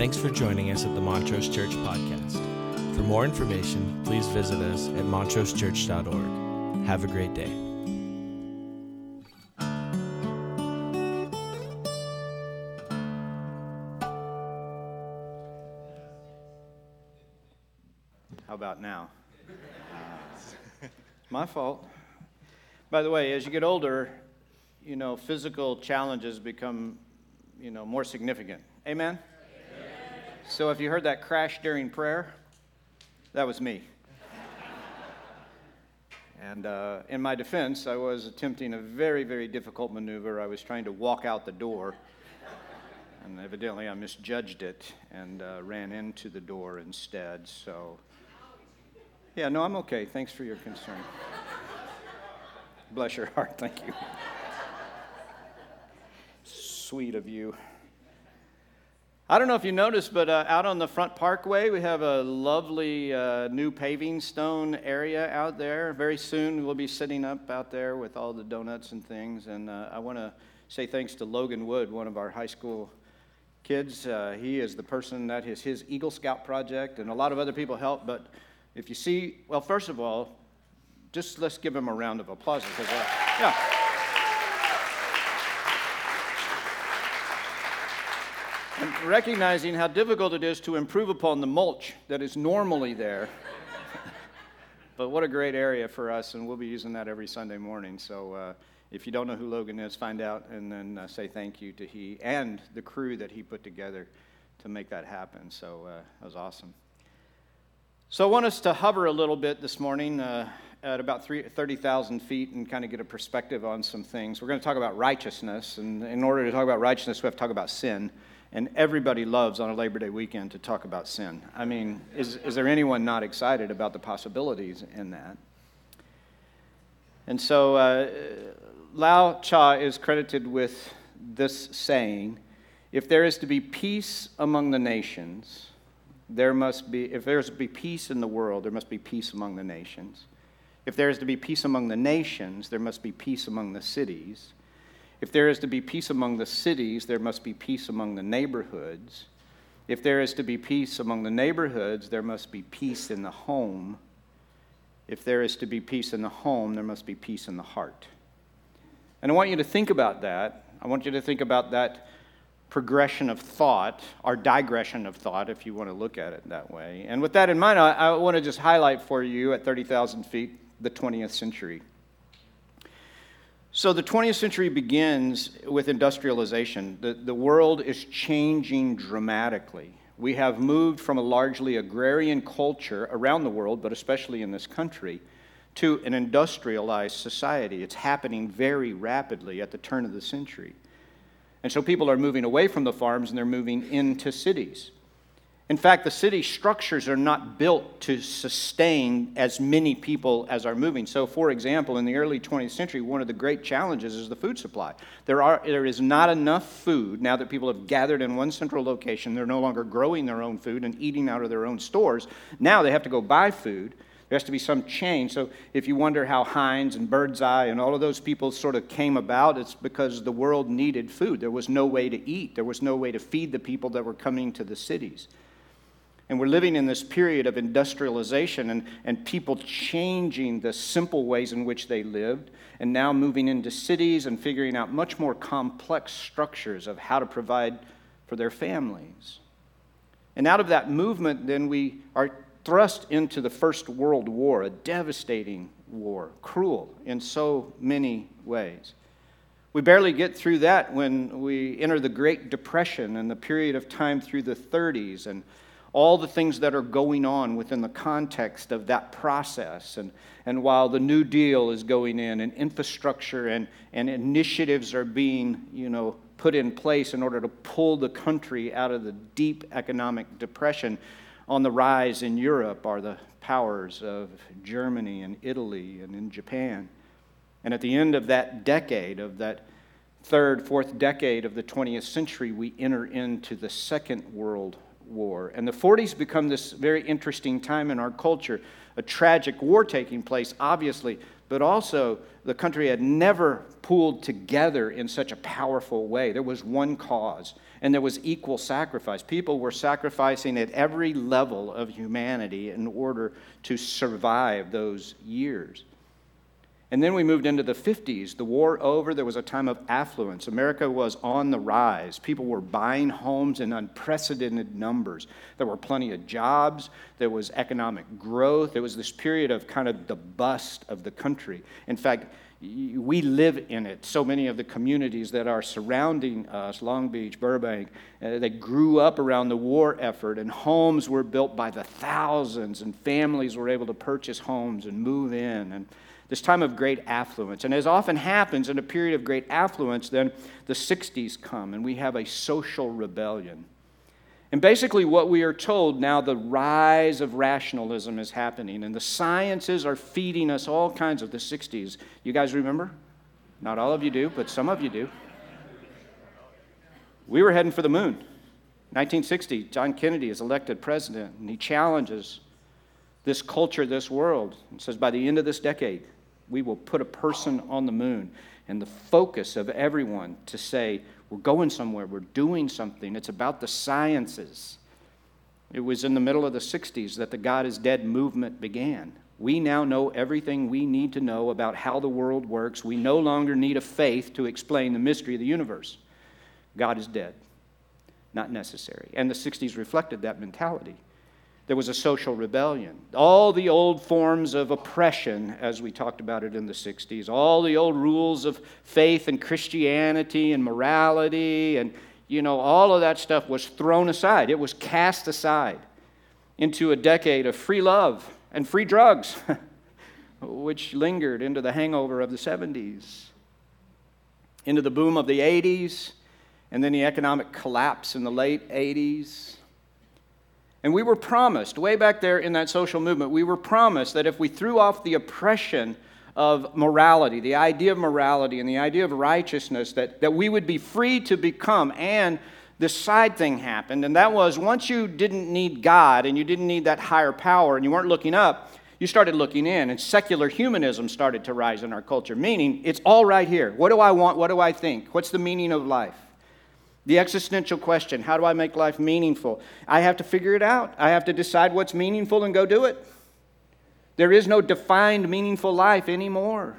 Thanks for joining us at the Montrose Church Podcast. For more information, please visit us at montrosechurch.org. Have a great day. About now. My fault. By the way, as you get older, you know, physical challenges become, you know, more significant. Amen? Amen. So if you heard that crash during prayer, that was me. And in my defense, I was attempting a very, very difficult maneuver. I was trying to walk out the door, and evidently I misjudged it and ran into the door instead, so... Yeah, no, I'm okay. Thanks for your concern. Bless your heart. Thank you. Sweet of you. I don't know if you noticed, but out on the front parkway, we have a lovely new paving stone area out there. Very soon, we'll be setting up out there with all the donuts and things. And I want to say thanks to Logan Wood, one of our high school kids. He is the person that is his Eagle Scout project, and a lot of other people helped, but... If you see, well, first of all, just let's give him a round of applause. Yeah. And recognizing how difficult it is to improve upon the mulch that is normally there. But what a great area for us, and we'll be using that every Sunday morning. So if you don't know who Logan is, find out, and then say thank you to he and the crew that he put together to make that happen. So that was awesome. So I want us to hover a little bit this morning at about 30,000 feet and kind of get a perspective on some things. We're going to talk about righteousness, and in order to talk about righteousness, we have to talk about sin. And everybody loves on a Labor Day weekend to talk about sin. I mean, is there anyone not excited about the possibilities in that? And so Lao Tzu is credited with this saying, if there is to be peace among the nations... There must be, if there is to be peace in the world, there must be peace among the nations. If there is to be peace among the nations, there must be peace among the cities. If there is to be peace among the cities, there must be peace among the neighborhoods. If there is to be peace among the neighborhoods, there must be peace in the home. If there is to be peace in the home, there must be peace in the heart. And I want you to think about that. I want you to think about that progression of thought, or digression of thought, if you want to look at it that way. And with that in mind, I want to just highlight for you at 30,000 feet the 20th century. So the 20th century begins with industrialization. The world is changing dramatically. We have moved from a largely agrarian culture around the world, but especially in this country, to an industrialized society. It's happening very rapidly at the turn of the century. And so people are moving away from the farms and they're moving into cities. In fact, the city structures are not built to sustain as many people as are moving. So, for example, in the early 20th century, one of the great challenges is the food supply. There is not enough food now that people have gathered in one central location. They're no longer growing their own food and eating out of their own stores. Now they have to go buy food. There has to be some change. So if you wonder how Heinz and Birdseye and all of those people sort of came about, it's because the world needed food. There was no way to eat. There was no way to feed the people that were coming to the cities. And we're living in this period of industrialization and people changing the simple ways in which they lived and now moving into cities and figuring out much more complex structures of how to provide for their families. And out of that movement, then we are thrust into the First World War, a devastating war, cruel in so many ways. We barely get through that when we enter the Great Depression and the period of time through the 30s and all the things that are going on within the context of that process. And while the New Deal is going in and infrastructure and initiatives are being, put in place in order to pull the country out of the deep economic depression, on the rise in Europe are the powers of Germany and Italy and in Japan. And at the end of that decade, of that third, fourth decade of the 20th century, we enter into the Second World War. And the 40s become this very interesting time in our culture, a tragic war taking place, obviously, but also the country had never pooled together in such a powerful way. There was one cause, and there was equal sacrifice. People were sacrificing at every level of humanity in order to survive those years. And then we moved into the 50s. The war over, there was a time of affluence. America was on the rise. People were buying homes in unprecedented numbers. There were plenty of jobs. There was economic growth. There was this period of kind of the bust of the country. In fact, we live in it. So many of the communities that are surrounding us, Long Beach, Burbank, they grew up around the war effort, and homes were built by the thousands, and families were able to purchase homes and move in. And this time of great affluence. And as often happens in a period of great affluence, then the 60s come and we have a social rebellion. And basically what we are told now, the rise of rationalism is happening, and the sciences are feeding us all kinds of the 60s. You guys remember? Not all of you do, but some of you do. We were heading for the moon. 1960, John Kennedy is elected president, and he challenges this culture, this world, and says by the end of this decade, we will put a person on the moon. And the focus of everyone to say, we're going somewhere, we're doing something. It's about the sciences. It was in the middle of the 60s that the God is Dead movement began. We now know everything we need to know about how the world works. We no longer need a faith to explain the mystery of the universe. God is dead, not necessary. And the 60s reflected that mentality. There was a social rebellion. All the old forms of oppression, as we talked about it in the 60s, all the old rules of faith and Christianity and morality and, all of that stuff was thrown aside. It was cast aside into a decade of free love and free drugs, which lingered into the hangover of the 70s, into the boom of the 80s, and then the economic collapse in the late 80s. And we were promised, way back there in that social movement, we were promised that if we threw off the oppression of morality, the idea of morality and the idea of righteousness, that we would be free to become. And this side thing happened, and that was once you didn't need God and you didn't need that higher power and you weren't looking up, you started looking in, and secular humanism started to rise in our culture, meaning it's all right here. What do I want? What do I think? What's the meaning of life? The existential question, how do I make life meaningful? I have to figure it out. I have to decide what's meaningful and go do it. There is no defined meaningful life anymore.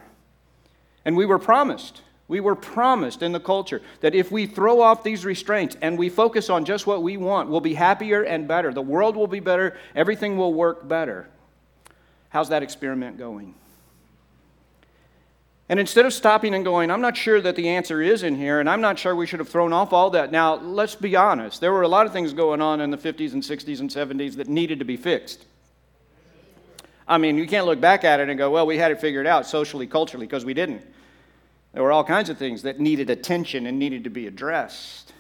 And we were promised in the culture that if we throw off these restraints and we focus on just what we want, we'll be happier and better. The world will be better. Everything will work better. How's that experiment going? And instead of stopping and going, I'm not sure that the answer is in here, and I'm not sure we should have thrown off all that. Now, let's be honest. There were a lot of things going on in the 50s and 60s and 70s that needed to be fixed. I mean, you can't look back at it and go, well, we had it figured out socially, culturally, because we didn't. There were all kinds of things that needed attention and needed to be addressed.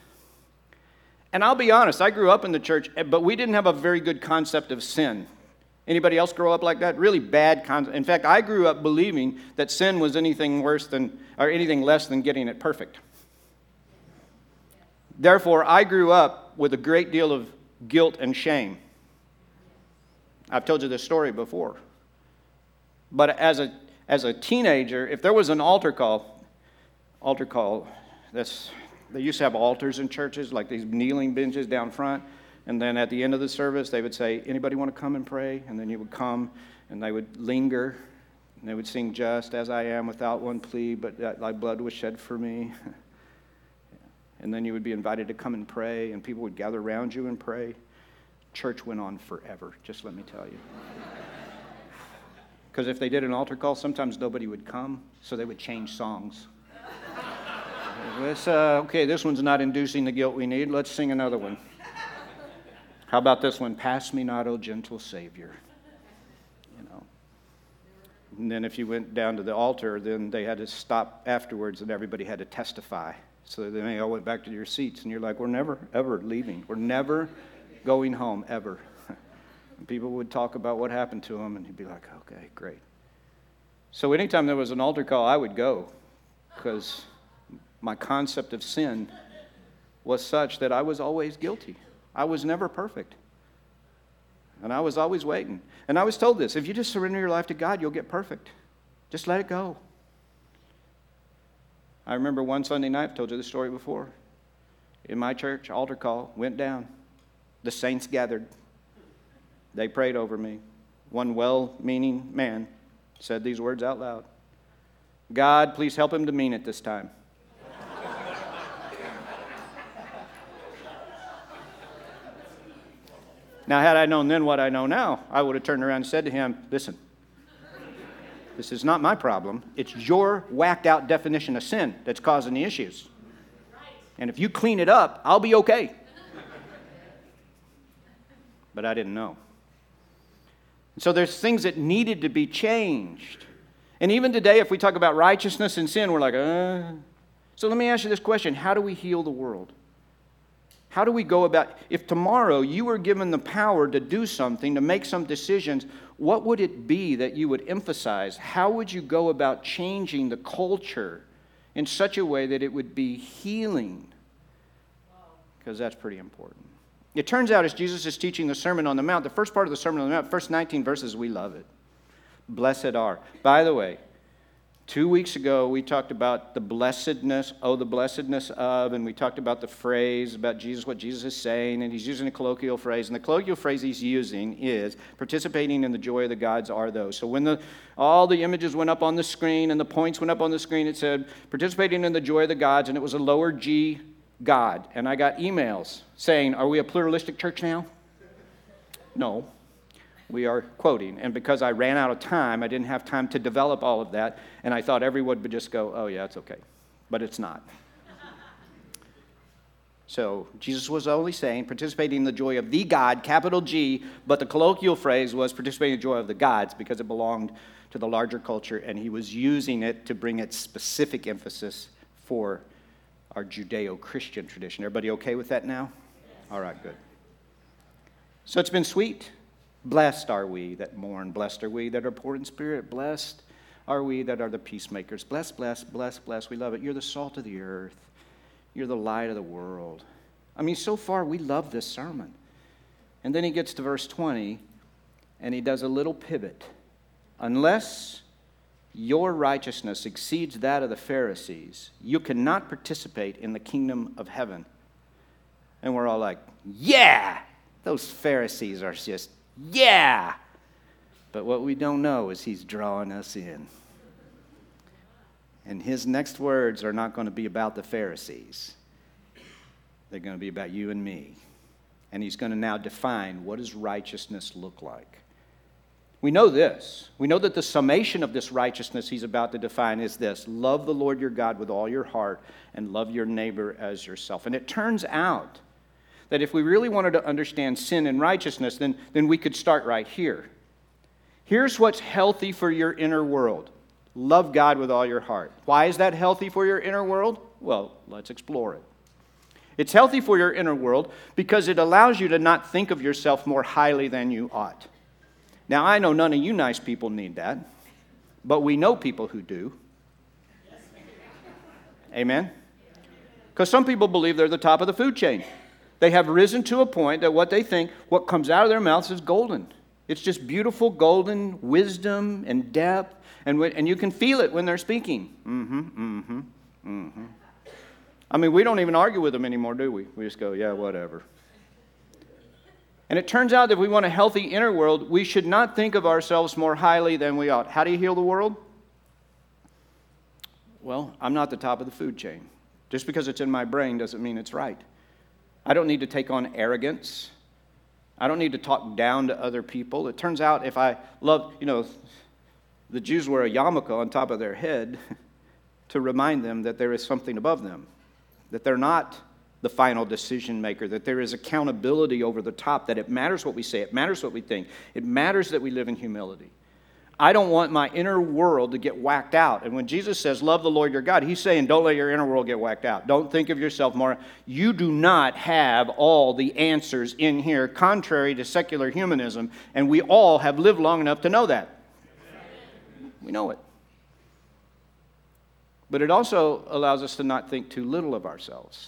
And I'll be honest, I grew up in the church, but we didn't have a very good concept of sin. Anybody else grow up like that? Really bad concept. In fact, I grew up believing that sin was anything less than getting it perfect. Therefore, I grew up with a great deal of guilt and shame. I've told you this story before. But as a teenager, if there was an altar call, they used to have altars in churches, like these kneeling benches down front. And then at the end of the service, they would say, anybody want to come and pray? And then you would come, and they would linger, and they would sing, just as I am, without one plea, but that thy blood was shed for me. And then you would be invited to come and pray, and people would gather around you and pray. Church went on forever, just let me tell you. Because if they did an altar call, sometimes nobody would come, so they would change songs. Okay, this one's not inducing the guilt we need. Let's sing another one. How about this one? Pass me not, O gentle Savior. And then if you went down to the altar, then they had to stop afterwards, and everybody had to testify. So then they all went back to your seats, and you're like, we're never, ever leaving. We're never going home, ever. And people would talk about what happened to them, and you'd be like, okay, great. So anytime there was an altar call, I would go, because my concept of sin was such that I was always guilty. I was never perfect, and I was always waiting. And I was told this, if you just surrender your life to God, you'll get perfect. Just let it go. I remember one Sunday night, I've told you this story before. In my church, altar call went down. The saints gathered. They prayed over me. One well-meaning man said these words out loud. God, please help him to mean it this time. Now, had I known then what I know now, I would have turned around and said to him, listen, this is not my problem. It's your whacked-out definition of sin that's causing the issues. And if you clean it up, I'll be okay. But I didn't know. And so there's things that needed to be changed. And even today, if we talk about righteousness and sin, we're like, So let me ask you this question. How do we heal the world? How do we go about, if tomorrow you were given the power to do something, to make some decisions, what would it be that you would emphasize? How would you go about changing the culture in such a way that it would be healing? Because that's pretty important. It turns out as Jesus is teaching the Sermon on the Mount, the first part of the Sermon on the Mount, first 19 verses, we love it. Blessed are. By the way, 2 weeks ago, we talked about the blessedness of, and we talked about the phrase about Jesus, what Jesus is saying, and he's using a colloquial phrase. And the colloquial phrase he's using is, participating in the joy of the gods are those. So when all the images went up on the screen and the points went up on the screen, it said, participating in the joy of the gods, and it was a lower G God. And I got emails saying, are we a pluralistic church now? No. We are quoting, and because I ran out of time, I didn't have time to develop all of that, and I thought everyone would just go, oh yeah, it's okay, but it's not. So Jesus was only saying, participating in the joy of the God, capital G, but the colloquial phrase was participating in the joy of the gods because it belonged to the larger culture, and he was using it to bring its specific emphasis for our Judeo-Christian tradition. Everybody okay with that now? Yes. All right, good. So it's been sweet. Blessed are we that mourn. Blessed are we that are poor in spirit. Blessed are we that are the peacemakers. Blessed, blessed, blessed, blessed. We love it. You're the salt of the earth. You're the light of the world. I mean, so far, we love this sermon. And then he gets to verse 20, and he does a little pivot. Unless your righteousness exceeds that of the Pharisees, you cannot participate in the kingdom of heaven. And we're all like, yeah, those Pharisees are just... yeah! But what we don't know is he's drawing us in. And his next words are not going to be about the Pharisees. They're going to be about you and me. And he's going to now define, what does righteousness look like? We know this. We know that the summation of this righteousness he's about to define is this. Love the Lord your God with all your heart and love your neighbor as yourself. And it turns out that if we really wanted to understand sin and righteousness, then we could start right here. Here's what's healthy for your inner world. Love God with all your heart. Why is that healthy for your inner world? Well, let's explore it. It's healthy for your inner world because it allows you to not think of yourself more highly than you ought. Now, I know none of you nice people need that, but we know people who do. Amen? Because some people believe they're the top of the food chain. They have risen to a point that what they think, what comes out of their mouths is golden. It's just beautiful, golden wisdom and depth, and you can feel it when they're speaking. I mean, we don't even argue with them anymore, do we? We just go, yeah, whatever. And it turns out that if we want a healthy inner world, we should not think of ourselves more highly than we ought. How do you heal the world? Well, I'm not the top of the food chain. Just because it's in my brain doesn't mean it's right. I don't need to take on arrogance. I don't need to talk down to other people. It turns out if I love, the Jews wear a yarmulke on top of their head to remind them that there is something above them, that they're not the final decision maker, that there is accountability over the top, that it matters what we say, it matters what we think, it matters that we live in humility. I don't want my inner world to get whacked out. And when Jesus says, love the Lord your God, he's saying, don't let your inner world get whacked out. Don't think of yourself more. You do not have all the answers in here, contrary to secular humanism, and we all have lived long enough to know that. We know it. But it also allows us to not think too little of ourselves,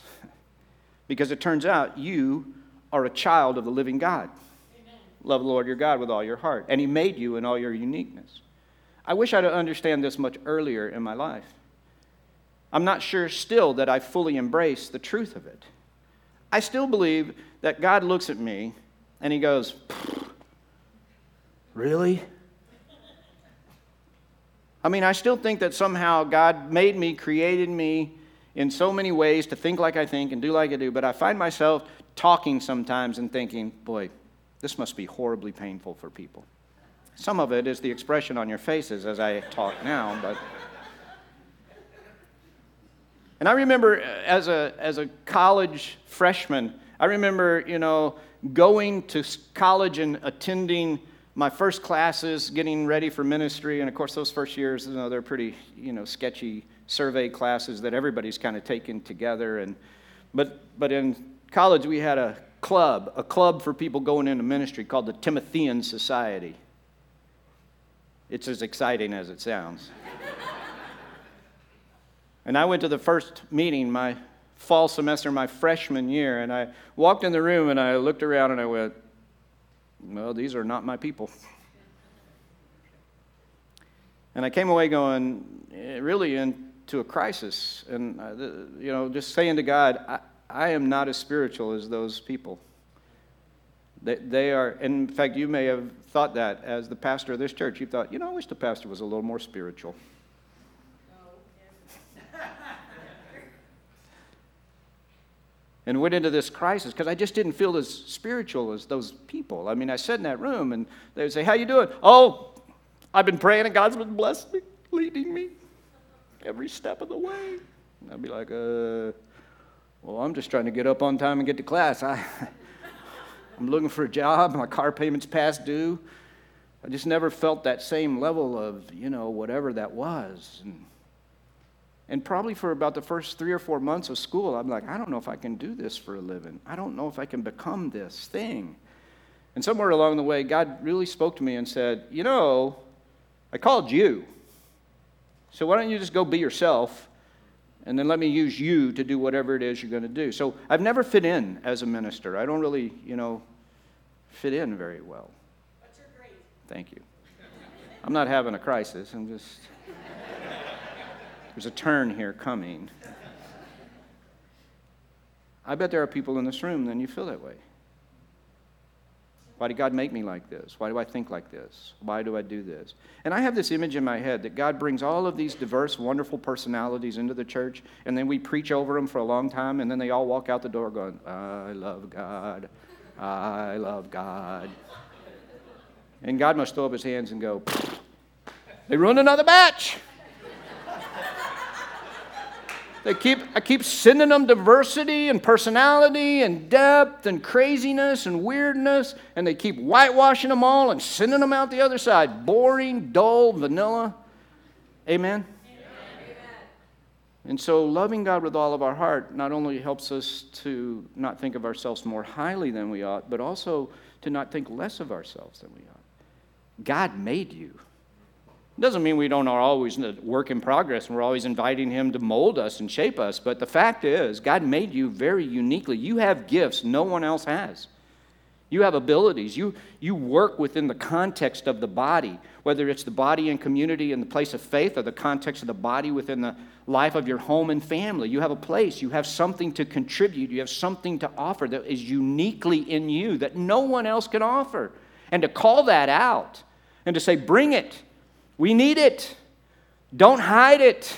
because it turns out you are a child of the living God. Love the Lord your God with all your heart. And he made you in all your uniqueness. I wish I'd understand this much earlier in my life. I'm not sure still that I fully embrace the truth of it. I still believe that God looks at me and he goes, really? I mean, I still think that somehow God made me, created me in so many ways to think like I think and do like I do, but I find myself talking sometimes and thinking, boy, this must be horribly painful for people. Some of it is the expression on your faces as I talk now, but... And I remember as a college freshman, I remember, going to college and attending my first classes, getting ready for ministry, and of course those first years, they're pretty, sketchy survey classes that everybody's kind of taken together. And but in college we had a club for people going into ministry called the Timothean Society. It's as exciting as it sounds. And I went to the first meeting my fall semester, my freshman year, and I walked in the room and I looked around and I went, well, these are not my people. And I came away going really into a crisis and, just saying to God, I am not as spiritual as those people. They are, and in fact, you may have thought that as the pastor of this church. You thought, I wish the pastor was a little more spiritual. And went into this crisis because I just didn't feel as spiritual as those people. I mean, I sat in that room and they would say, how you doing? Oh, I've been praying and God's been blessing me, leading me every step of the way. And I'd be like, I'm just trying to get up on time and get to class. I'm looking for a job. My car payment's past due. I just never felt that same level of, whatever that was. And probably for about the first 3 or 4 months of school, I'm like, I don't know if I can do this for a living. I don't know if I can become this thing. And somewhere along the way, God really spoke to me and said, I called you. So why don't you just go be yourself, and then let me use you to do whatever it is you're going to do. So I've never fit in as a minister. I don't really, fit in very well. What's your grade? Thank you. I'm not having a crisis. I'm just... There's a turn here coming. I bet there are people in this room, then you feel that way. Why did God make me like this? Why do I think like this? Why do I do this? And I have this image in my head that God brings all of these diverse, wonderful personalities into the church, and then we preach over them for a long time, and then they all walk out the door going, I love God. I love God. And God must throw up his hands and go, they ruined another batch. I keep sending them diversity and personality and depth and craziness and weirdness, and they keep whitewashing them all and sending them out the other side. Boring, dull, vanilla. Amen? Amen. And so loving God with all of our heart not only helps us to not think of ourselves more highly than we ought, but also to not think less of ourselves than we ought. God made you. Doesn't mean we don't are always in a work in progress and we're always inviting him to mold us and shape us, but the fact is God made you very uniquely. You have gifts no one else has. You have abilities. You work within the context of the body, whether it's the body and community and the place of faith or the context of the body within the life of your home and family. You have a place. You have something to contribute. You have something to offer that is uniquely in you that no one else can offer. And to call that out and to say, bring it. We need it. Don't hide it.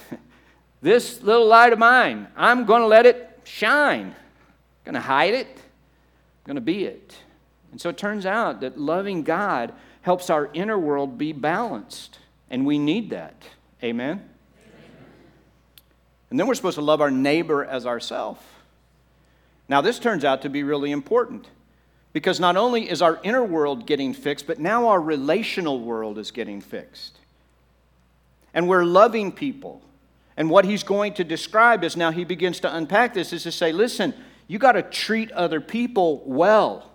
This little light of mine, I'm going to let it shine. I'm going to hide it. I'm going to be it. And so it turns out that loving God helps our inner world be balanced, and we need that. Amen? Amen. And then we're supposed to love our neighbor as ourselves. Now, this turns out to be really important. Because not only is our inner world getting fixed, but now our relational world is getting fixed. And we're loving people. And what he's going to describe as now he begins to unpack this is to say, listen, you got to treat other people well.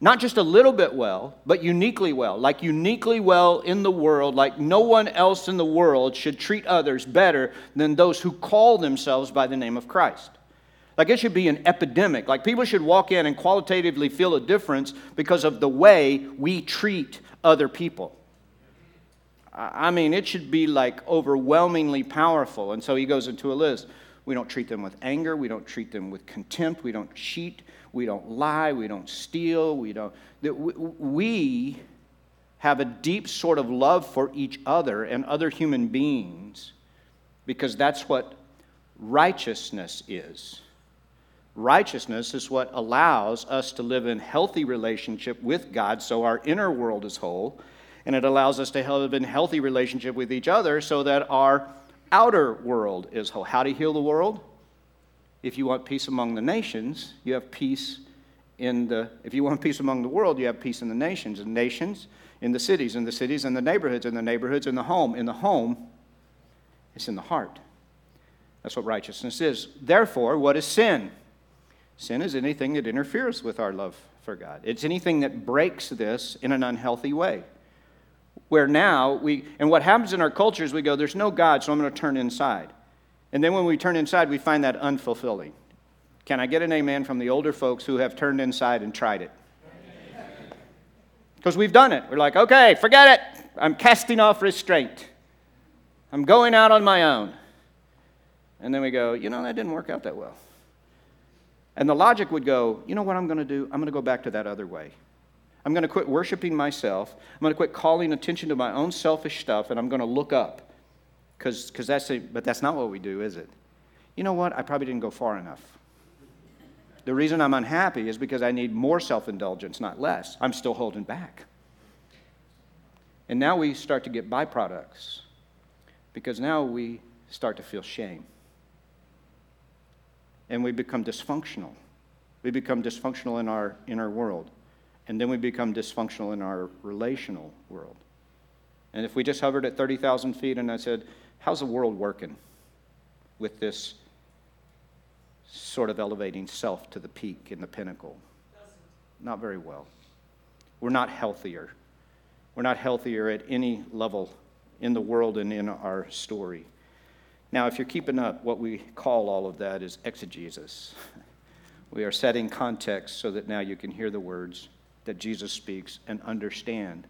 Not just a little bit well, but uniquely well. Like uniquely well in the world, like no one else in the world should treat others better than those who call themselves by the name of Christ. Like it should be an epidemic. Like people should walk in and qualitatively feel a difference because of the way we treat other people. I mean, it should be like overwhelmingly powerful. And so he goes into a list. We don't treat them with anger. We don't treat them with contempt. We don't cheat. We don't lie. We don't steal. We have a deep sort of love for each other and other human beings, because that's what righteousness is. Righteousness is what allows us to live in healthy relationship with God, so our inner world is whole, and it allows us to live in healthy relationship with each other so that our outer world is whole. How to heal the world? If you want peace among the nations, you have peace if you want peace among the world, you have peace in the nations, and nations in the cities, and the cities in the neighborhoods, and the neighborhoods in the home. In the home, it's in the heart. That's what righteousness is. Therefore, what is sin? Sin is anything that interferes with our love for God. It's anything that breaks this in an unhealthy way. Where now, and what happens in our culture is we go, there's no God, so I'm going to turn inside. And then when we turn inside, we find that unfulfilling. Can I get an amen from the older folks who have turned inside and tried it? Because we've done it. We're like, okay, forget it. I'm casting off restraint. I'm going out on my own. And then we go, that didn't work out that well. And the logic would go, you know what I'm going to do? I'm going to go back to that other way. I'm going to quit worshiping myself. I'm going to quit calling attention to my own selfish stuff, and I'm going to look up. But that's not what we do, is it? You know what? I probably didn't go far enough. The reason I'm unhappy is because I need more self-indulgence, not less. I'm still holding back. And now we start to get byproducts, because now we start to feel shame. And we become dysfunctional. We become dysfunctional in our inner world. And then we become dysfunctional in our relational world. And if we just hovered at 30,000 feet and I said, how's the world working with this sort of elevating self to the peak and the pinnacle? Not very well. We're not healthier. We're not healthier at any level in the world and in our story. Now, if you're keeping up, what we call all of that is exegesis. We are setting context so that now you can hear the words that Jesus speaks and understand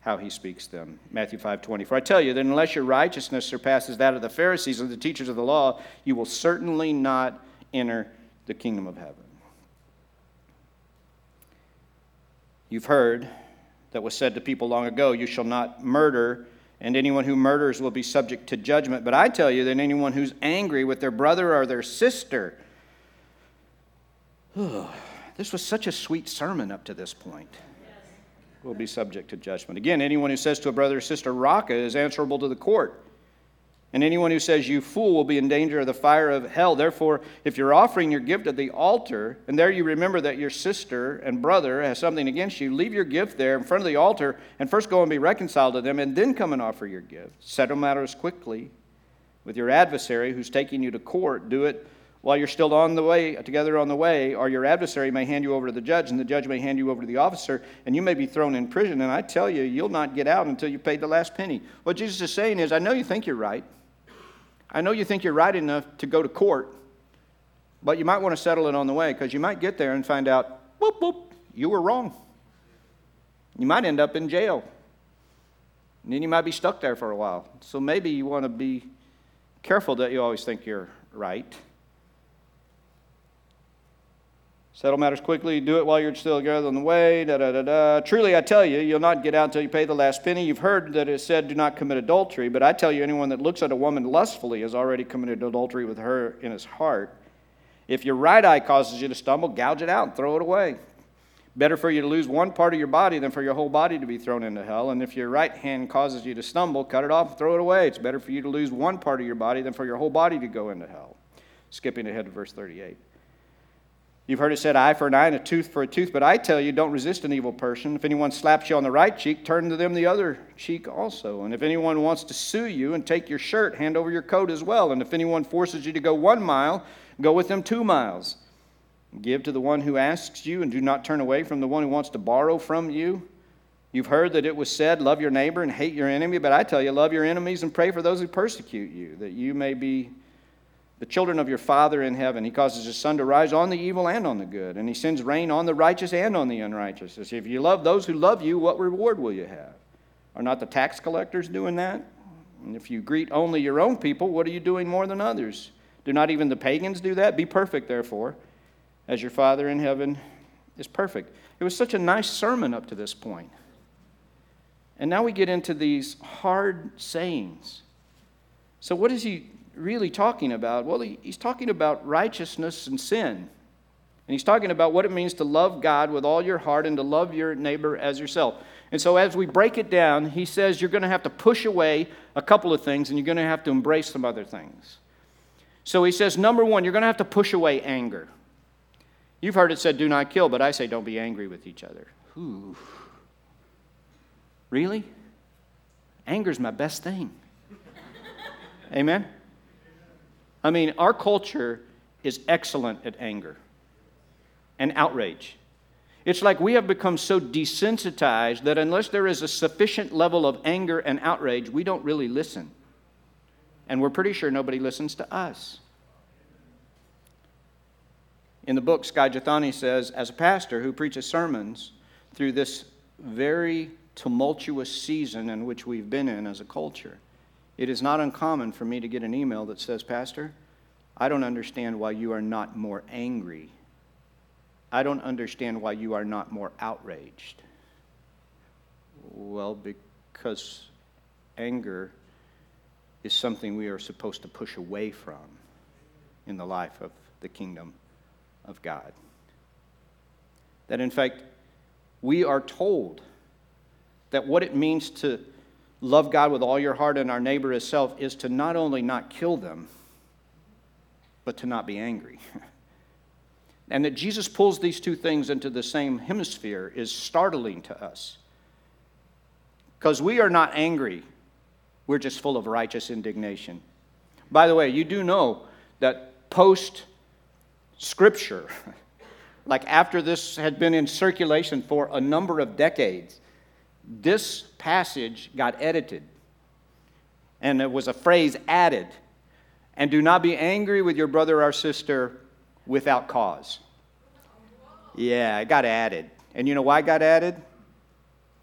how he speaks them. Matthew 5:24. I tell you that unless your righteousness surpasses that of the Pharisees and the teachers of the law, you will certainly not enter the kingdom of heaven. You've heard that was said to people long ago, you shall not murder, and anyone who murders will be subject to judgment. But I tell you that anyone who's angry with their brother or their sister... This was such a sweet sermon up to this point. Yes. Will be subject to judgment. Again, anyone who says to a brother or sister, Raka, is answerable to the court. And anyone who says, you fool, will be in danger of the fire of hell. Therefore, if you're offering your gift at the altar, and there you remember that your sister and brother has something against you, leave your gift there in front of the altar, and first go and be reconciled to them, and then come and offer your gift. Settle matters quickly with your adversary who's taking you to court. Do it while you're still on the way, or your adversary may hand you over to the judge, and the judge may hand you over to the officer, and you may be thrown in prison. And I tell you, you'll not get out until you pay the last penny. What Jesus is saying is, I know you think you're right. I know you think you're right enough to go to court, but you might want to settle it on the way, because you might get there and find out, whoop, whoop, you were wrong. You might end up in jail. And then you might be stuck there for a while. So maybe you want to be careful that you always think you're right. Settle matters quickly. Do it while you're still together on the way. Truly, I tell you, you'll not get out until you pay the last penny. You've heard that it is said, do not commit adultery. But I tell you, anyone that looks at a woman lustfully has already committed adultery with her in his heart. If your right eye causes you to stumble, gouge it out and throw it away. Better for you to lose one part of your body than for your whole body to be thrown into hell. And if your right hand causes you to stumble, cut it off and throw it away. It's better for you to lose one part of your body than for your whole body to go into hell. Skipping ahead to verse 38. You've heard it said, eye for an eye and a tooth for a tooth, but I tell you, don't resist an evil person. If anyone slaps you on the right cheek, turn to them the other cheek also. And if anyone wants to sue you and take your shirt, hand over your coat as well. And if anyone forces you to go 1 mile, go with them 2 miles. Give to the one who asks you, and do not turn away from the one who wants to borrow from you. You've heard that it was said, love your neighbor and hate your enemy, but I tell you, love your enemies and pray for those who persecute you, that you may be the children of your Father in heaven. He causes his sun to rise on the evil and on the good, and he sends rain on the righteous and on the unrighteous. If you love those who love you, what reward will you have? Are not the tax collectors doing that? And if you greet only your own people, what are you doing more than others? Do not even the pagans do that? Be perfect, therefore, as your Father in heaven is perfect. It was such a nice sermon up to this point. And now we get into these hard sayings. So what is he really talking about? Well, he's talking about righteousness and sin. And he's talking about what it means to love God with all your heart and to love your neighbor as yourself. And so as we break it down, he says you're going to have to push away a couple of things and you're going to have to embrace some other things. So he says, number one, you're going to have to push away anger. You've heard it said, do not kill, but I say don't be angry with each other. Ooh. Really? Anger's my best thing. Amen? I mean, our culture is excellent at anger and outrage. It's like we have become so desensitized that unless there is a sufficient level of anger and outrage, we don't really listen. And we're pretty sure nobody listens to us. In the book, Skye Jethani says, as a pastor who preaches sermons through this very tumultuous season in which we've been in as a culture, it is not uncommon for me to get an email that says, Pastor, I don't understand why you are not more angry. I don't understand why you are not more outraged. Well, because anger is something we are supposed to push away from in the life of the kingdom of God. That in fact, we are told that what it means to love God with all your heart and our neighbor as self is to not only not kill them, but to not be angry. And that Jesus pulls these two things into the same hemisphere is startling to us. Because we are not angry. We're just full of righteous indignation. By the way, you do know that post-Scripture, like after this had been in circulation for a number of decades, this passage got edited. And there was a phrase added. And do not be angry with your brother or sister without cause. Yeah, it got added. And you know why it got added?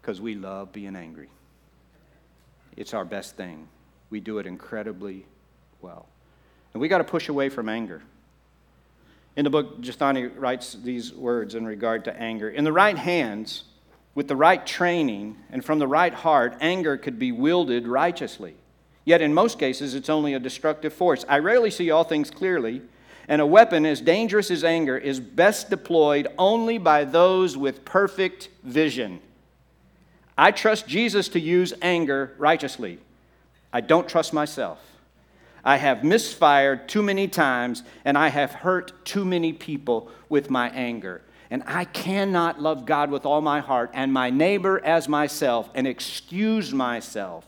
Because we love being angry. It's our best thing. We do it incredibly well. And we got to push away from anger. In the book, Jethani writes these words in regard to anger. In the right hands, with the right training, and from the right heart, anger could be wielded righteously. Yet in most cases, it's only a destructive force. I rarely see all things clearly, and a weapon as dangerous as anger is best deployed only by those with perfect vision. I trust Jesus to use anger righteously. I don't trust myself. I have misfired too many times, and I have hurt too many people with my anger. And I cannot love God with all my heart and my neighbor as myself and excuse myself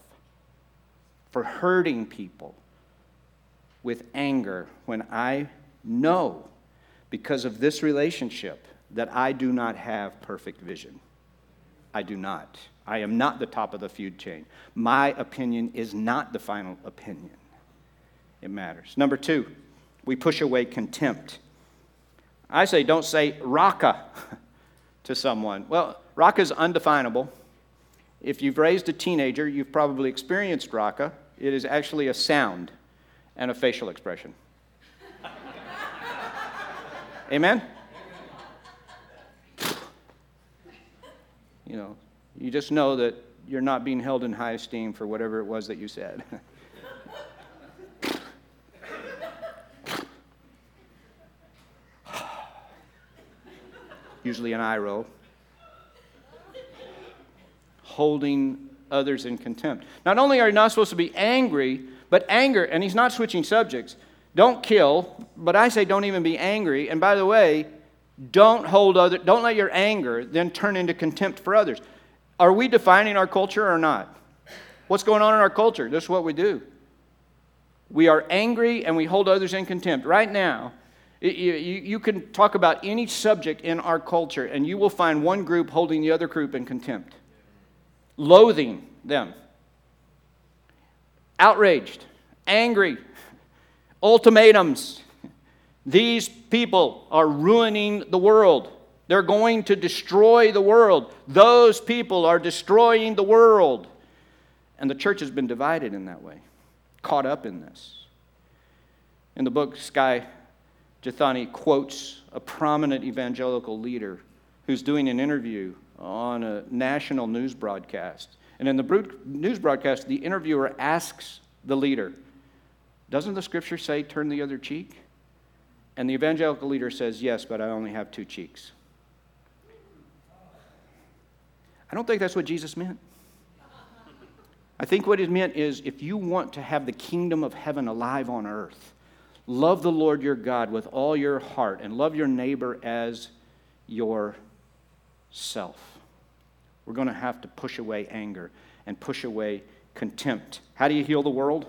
for hurting people with anger when I know, because of this relationship, that I do not have perfect vision. I do not. I am not the top of the food chain. My opinion is not the final opinion. It matters. Number two, we push away contempt. I say don't say raka to someone. Well, raka is undefinable. If you've raised a teenager, you've probably experienced raka. It is actually a sound and a facial expression. Amen? You know, you just know that you're not being held in high esteem for whatever it was that you said. Usually an eye roll. Holding others in contempt. Not only are you not supposed to be angry, but anger, and he's not switching subjects. Don't kill, but I say don't even be angry. And by the way, don't let your anger then turn into contempt for others. Are we defining our culture or not? What's going on in our culture? This is what we do. We are angry and we hold others in contempt. Right now, you can talk about any subject in our culture and you will find one group holding the other group in contempt. Loathing them. Outraged. Angry. Ultimatums. These people are ruining the world. They're going to destroy the world. Those people are destroying the world. And the church has been divided in that way, caught up in this. In the book, Skye Jethani quotes a prominent evangelical leader who's doing an interview on a national news broadcast. And in the news broadcast, the interviewer asks the leader, "Doesn't the scripture say turn the other cheek?" And the evangelical leader says, "Yes, but I only have two cheeks." I don't think that's what Jesus meant. I think what he meant is, if you want to have the kingdom of heaven alive on earth, love the Lord your God with all your heart and love your neighbor as yourself. We're going to have to push away anger and push away contempt. How do you heal the world?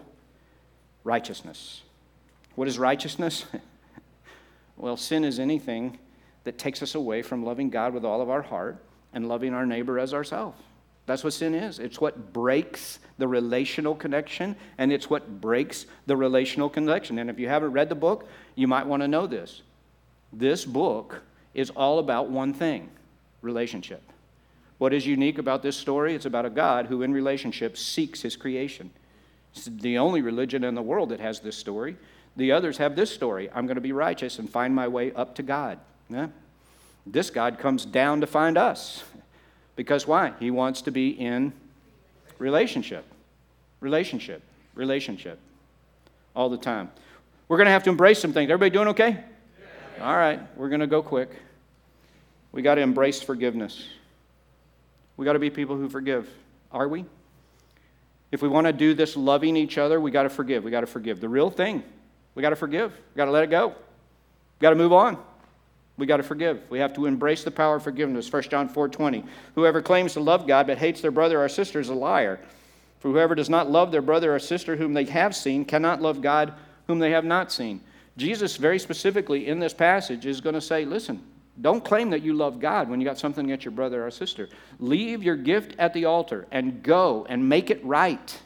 Righteousness. What is righteousness? Well, sin is anything that takes us away from loving God with all of our heart and loving our neighbor as ourselves. That's what sin is. It's what breaks the relational connection, and it's what breaks the relational connection. And if you haven't read the book, you might want to know this. This book is all about one thing: relationship. What is unique about this story? It's about a God who, in relationship, seeks his creation. It's the only religion in the world that has this story. The others have this story: I'm going to be righteous and find my way up to God. Yeah? This God comes down to find us. Because why? He wants to be in relationship. Relationship. Relationship. All the time. We're going to have to embrace some things. Everybody doing okay? Yeah. All right. We're going to go quick. We got to embrace forgiveness. We got to be people who forgive. Are we? If we want to do this loving each other, we got to forgive. We got to forgive. The real thing. We got to forgive. We got to let it go. We got to move on. We got to forgive. We have to embrace the power of forgiveness. First John 4:20. Whoever claims to love God but hates their brother or sister is a liar. For whoever does not love their brother or sister whom they have seen cannot love God whom they have not seen. Jesus very specifically in this passage is going to say, listen, don't claim that you love God when you got something against your brother or sister. Leave your gift at the altar and go and make it right.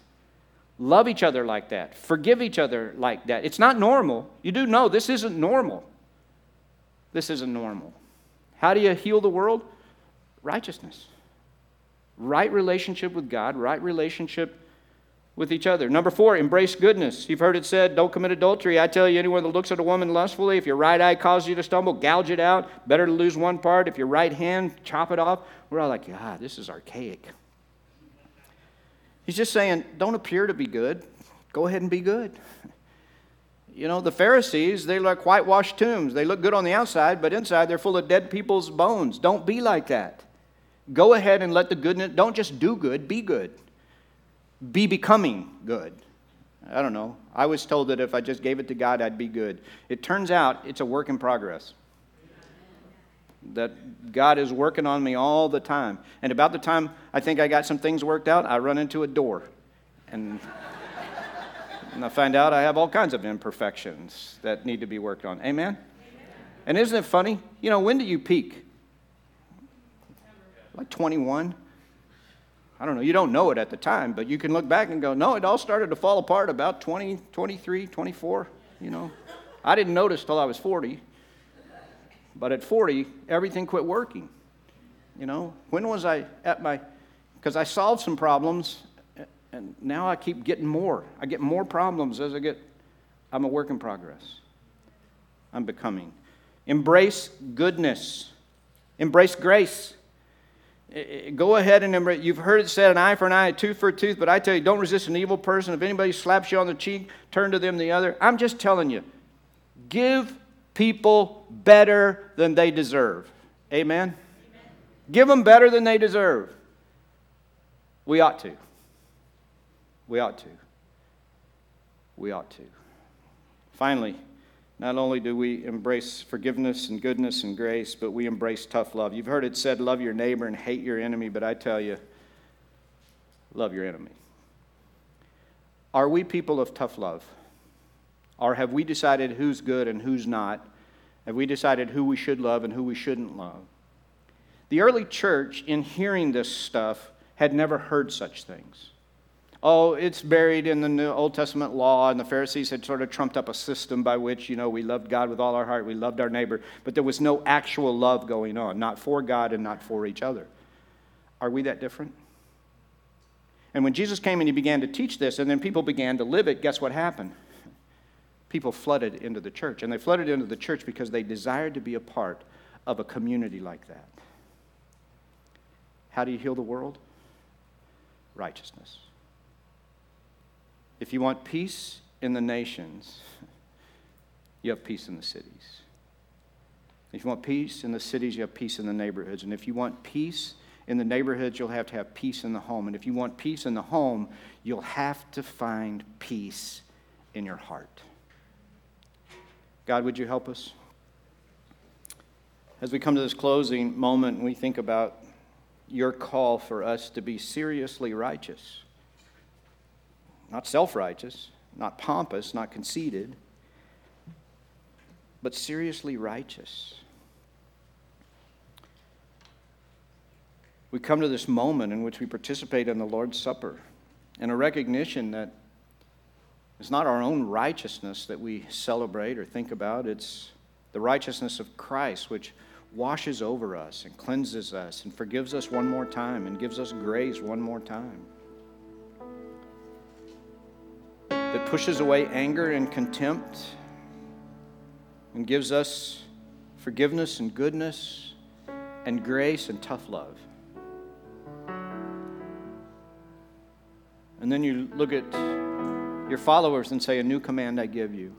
Love each other like that. Forgive each other like that. It's not normal. You do know this isn't normal. This isn't normal. How do you heal the world? Righteousness. Right relationship with God, right relationship with each other. Number 4, embrace goodness. You've heard it said, don't commit adultery. I tell you, anyone that looks at a woman lustfully, if your right eye causes you to stumble, gouge it out. Better to lose one part. If your right hand, chop it off. We're all like, yeah, this is archaic. He's just saying, don't appear to be good. Go ahead and be good. You know, the Pharisees, they're like whitewashed tombs. They look good on the outside, but inside they're full of dead people's bones. Don't be like that. Go ahead and let the goodness, don't just do good, be good. Be becoming good. I don't know. I was told that if I just gave it to God, I'd be good. It turns out it's a work in progress. That God is working on me all the time. And about the time I think I got some things worked out, I run into a door. And I find out I have all kinds of imperfections that need to be worked on. Amen? Amen? And isn't it funny? You know, when do you peak? Like 21? I don't know. You don't know it at the time, but you can look back and go, no, it all started to fall apart about 20, 23, 24. You know, I didn't notice till I was 40. But at 40, everything quit working. You know, when was I at my, because I solved some problems. And now I keep getting more. I get more problems as I get. I'm a work in progress. I'm becoming. Embrace goodness. Embrace grace. Go ahead and embrace. You've heard it said, an eye for an eye, a tooth for a tooth. But I tell you, don't resist an evil person. If anybody slaps you on the cheek, turn to them the other. I'm just telling you, give people better than they deserve. Amen? Amen. Give them better than they deserve. We ought to. We ought to. We ought to. Finally, not only do we embrace forgiveness and goodness and grace, but we embrace tough love. You've heard it said, love your neighbor and hate your enemy, but I tell you, love your enemy. Are we people of tough love? Or have we decided who's good and who's not? Have we decided who we should love and who we shouldn't love? The early church, in hearing this stuff, had never heard such things. Oh, it's buried in the New Old Testament law, and the Pharisees had sort of trumped up a system by which, you know, we loved God with all our heart, we loved our neighbor, but there was no actual love going on, not for God and not for each other. Are we that different? And when Jesus came and he began to teach this, and then people began to live it, guess what happened? People flooded into the church. And they flooded into the church because they desired to be a part of a community like that. How do you heal the world? Righteousness. If you want peace in the nations, you have peace in the cities. If you want peace in the cities, you have peace in the neighborhoods. And if you want peace in the neighborhoods, you'll have to have peace in the home. And if you want peace in the home, you'll have to find peace in your heart. God, would you help us? As we come to this closing moment, we think about your call for us to be seriously righteous. Not self-righteous, not pompous, not conceited, but seriously righteous. We come to this moment in which we participate in the Lord's Supper and a recognition that it's not our own righteousness that we celebrate or think about. It's the righteousness of Christ, which washes over us and cleanses us and forgives us one more time and gives us grace one more time. That pushes away anger and contempt and gives us forgiveness and goodness and grace and tough love. And then you look at your followers and say, a new command I give you,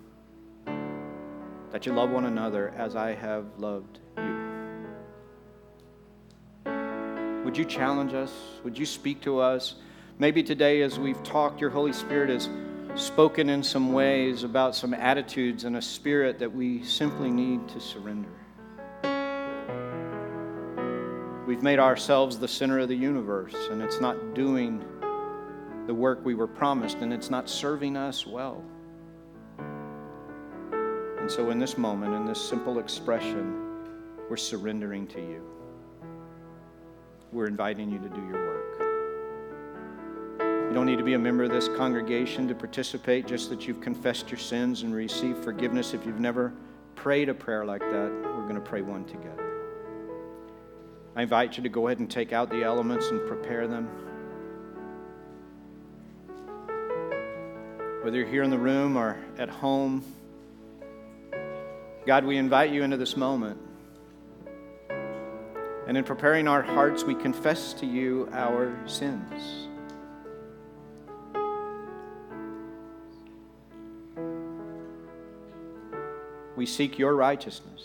that you love one another as I have loved you. Would you challenge us? Would you speak to us? Maybe today as we've talked, your Holy Spirit has spoken in some ways about some attitudes and a spirit that we simply need to surrender. We've made ourselves the center of the universe, and it's not doing the work we were promised, and it's not serving us well. And so in this moment, in this simple expression, we're surrendering to you. We're inviting you to do your work. You don't need to be a member of this congregation to participate, just that you've confessed your sins and received forgiveness. If you've never prayed a prayer like that, we're going to pray one together. I invite you to go ahead and take out the elements and prepare them. Whether you're here in the room or at home, God, we invite you into this moment. And in preparing our hearts, we confess to you our sins. We seek your righteousness,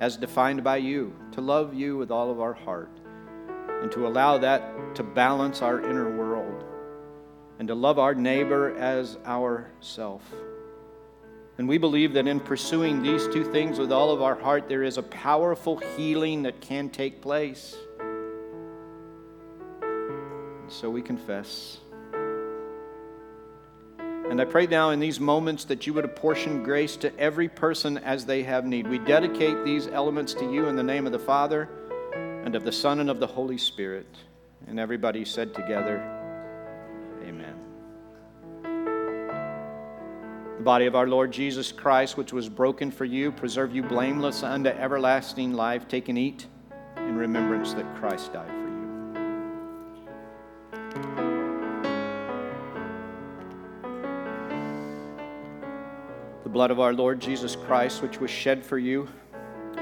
as defined by you, to love you with all of our heart, and to allow that to balance our inner world, and to love our neighbor as ourself. And we believe that in pursuing these two things with all of our heart, there is a powerful healing that can take place. So we confess. And I pray now in these moments that you would apportion grace to every person as they have need. We dedicate these elements to you in the name of the Father, and of the Son, and of the Holy Spirit. And everybody said together, the body of our Lord Jesus Christ, which was broken for you, preserve you blameless unto everlasting life. Take and eat in remembrance that Christ died for you. The blood of our Lord Jesus Christ, which was shed for you,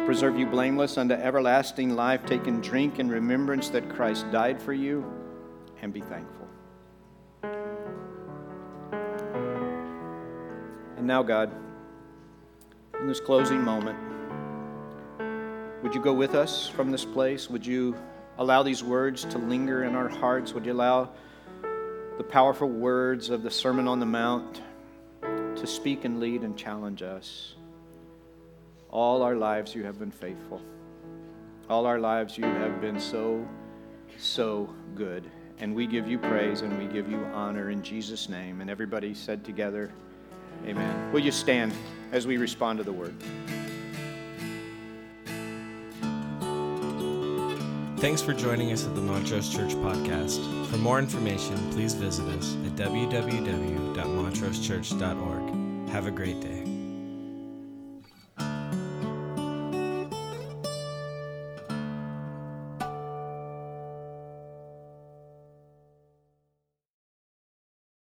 preserve you blameless unto everlasting life. Take and drink in remembrance that Christ died for you, and be thankful. And now, God, in this closing moment, would you go with us from this place? Would you allow these words to linger in our hearts? Would you allow the powerful words of the Sermon on the Mount to speak and lead and challenge us? All our lives you have been faithful. All our lives you have been so, so good. And we give you praise and we give you honor in Jesus' name. And everybody said together, amen. Will you stand as we respond to the word? Thanks for joining us at the Montrose Church Podcast. For more information, please visit us at www.montrosechurch.org. Have a great day.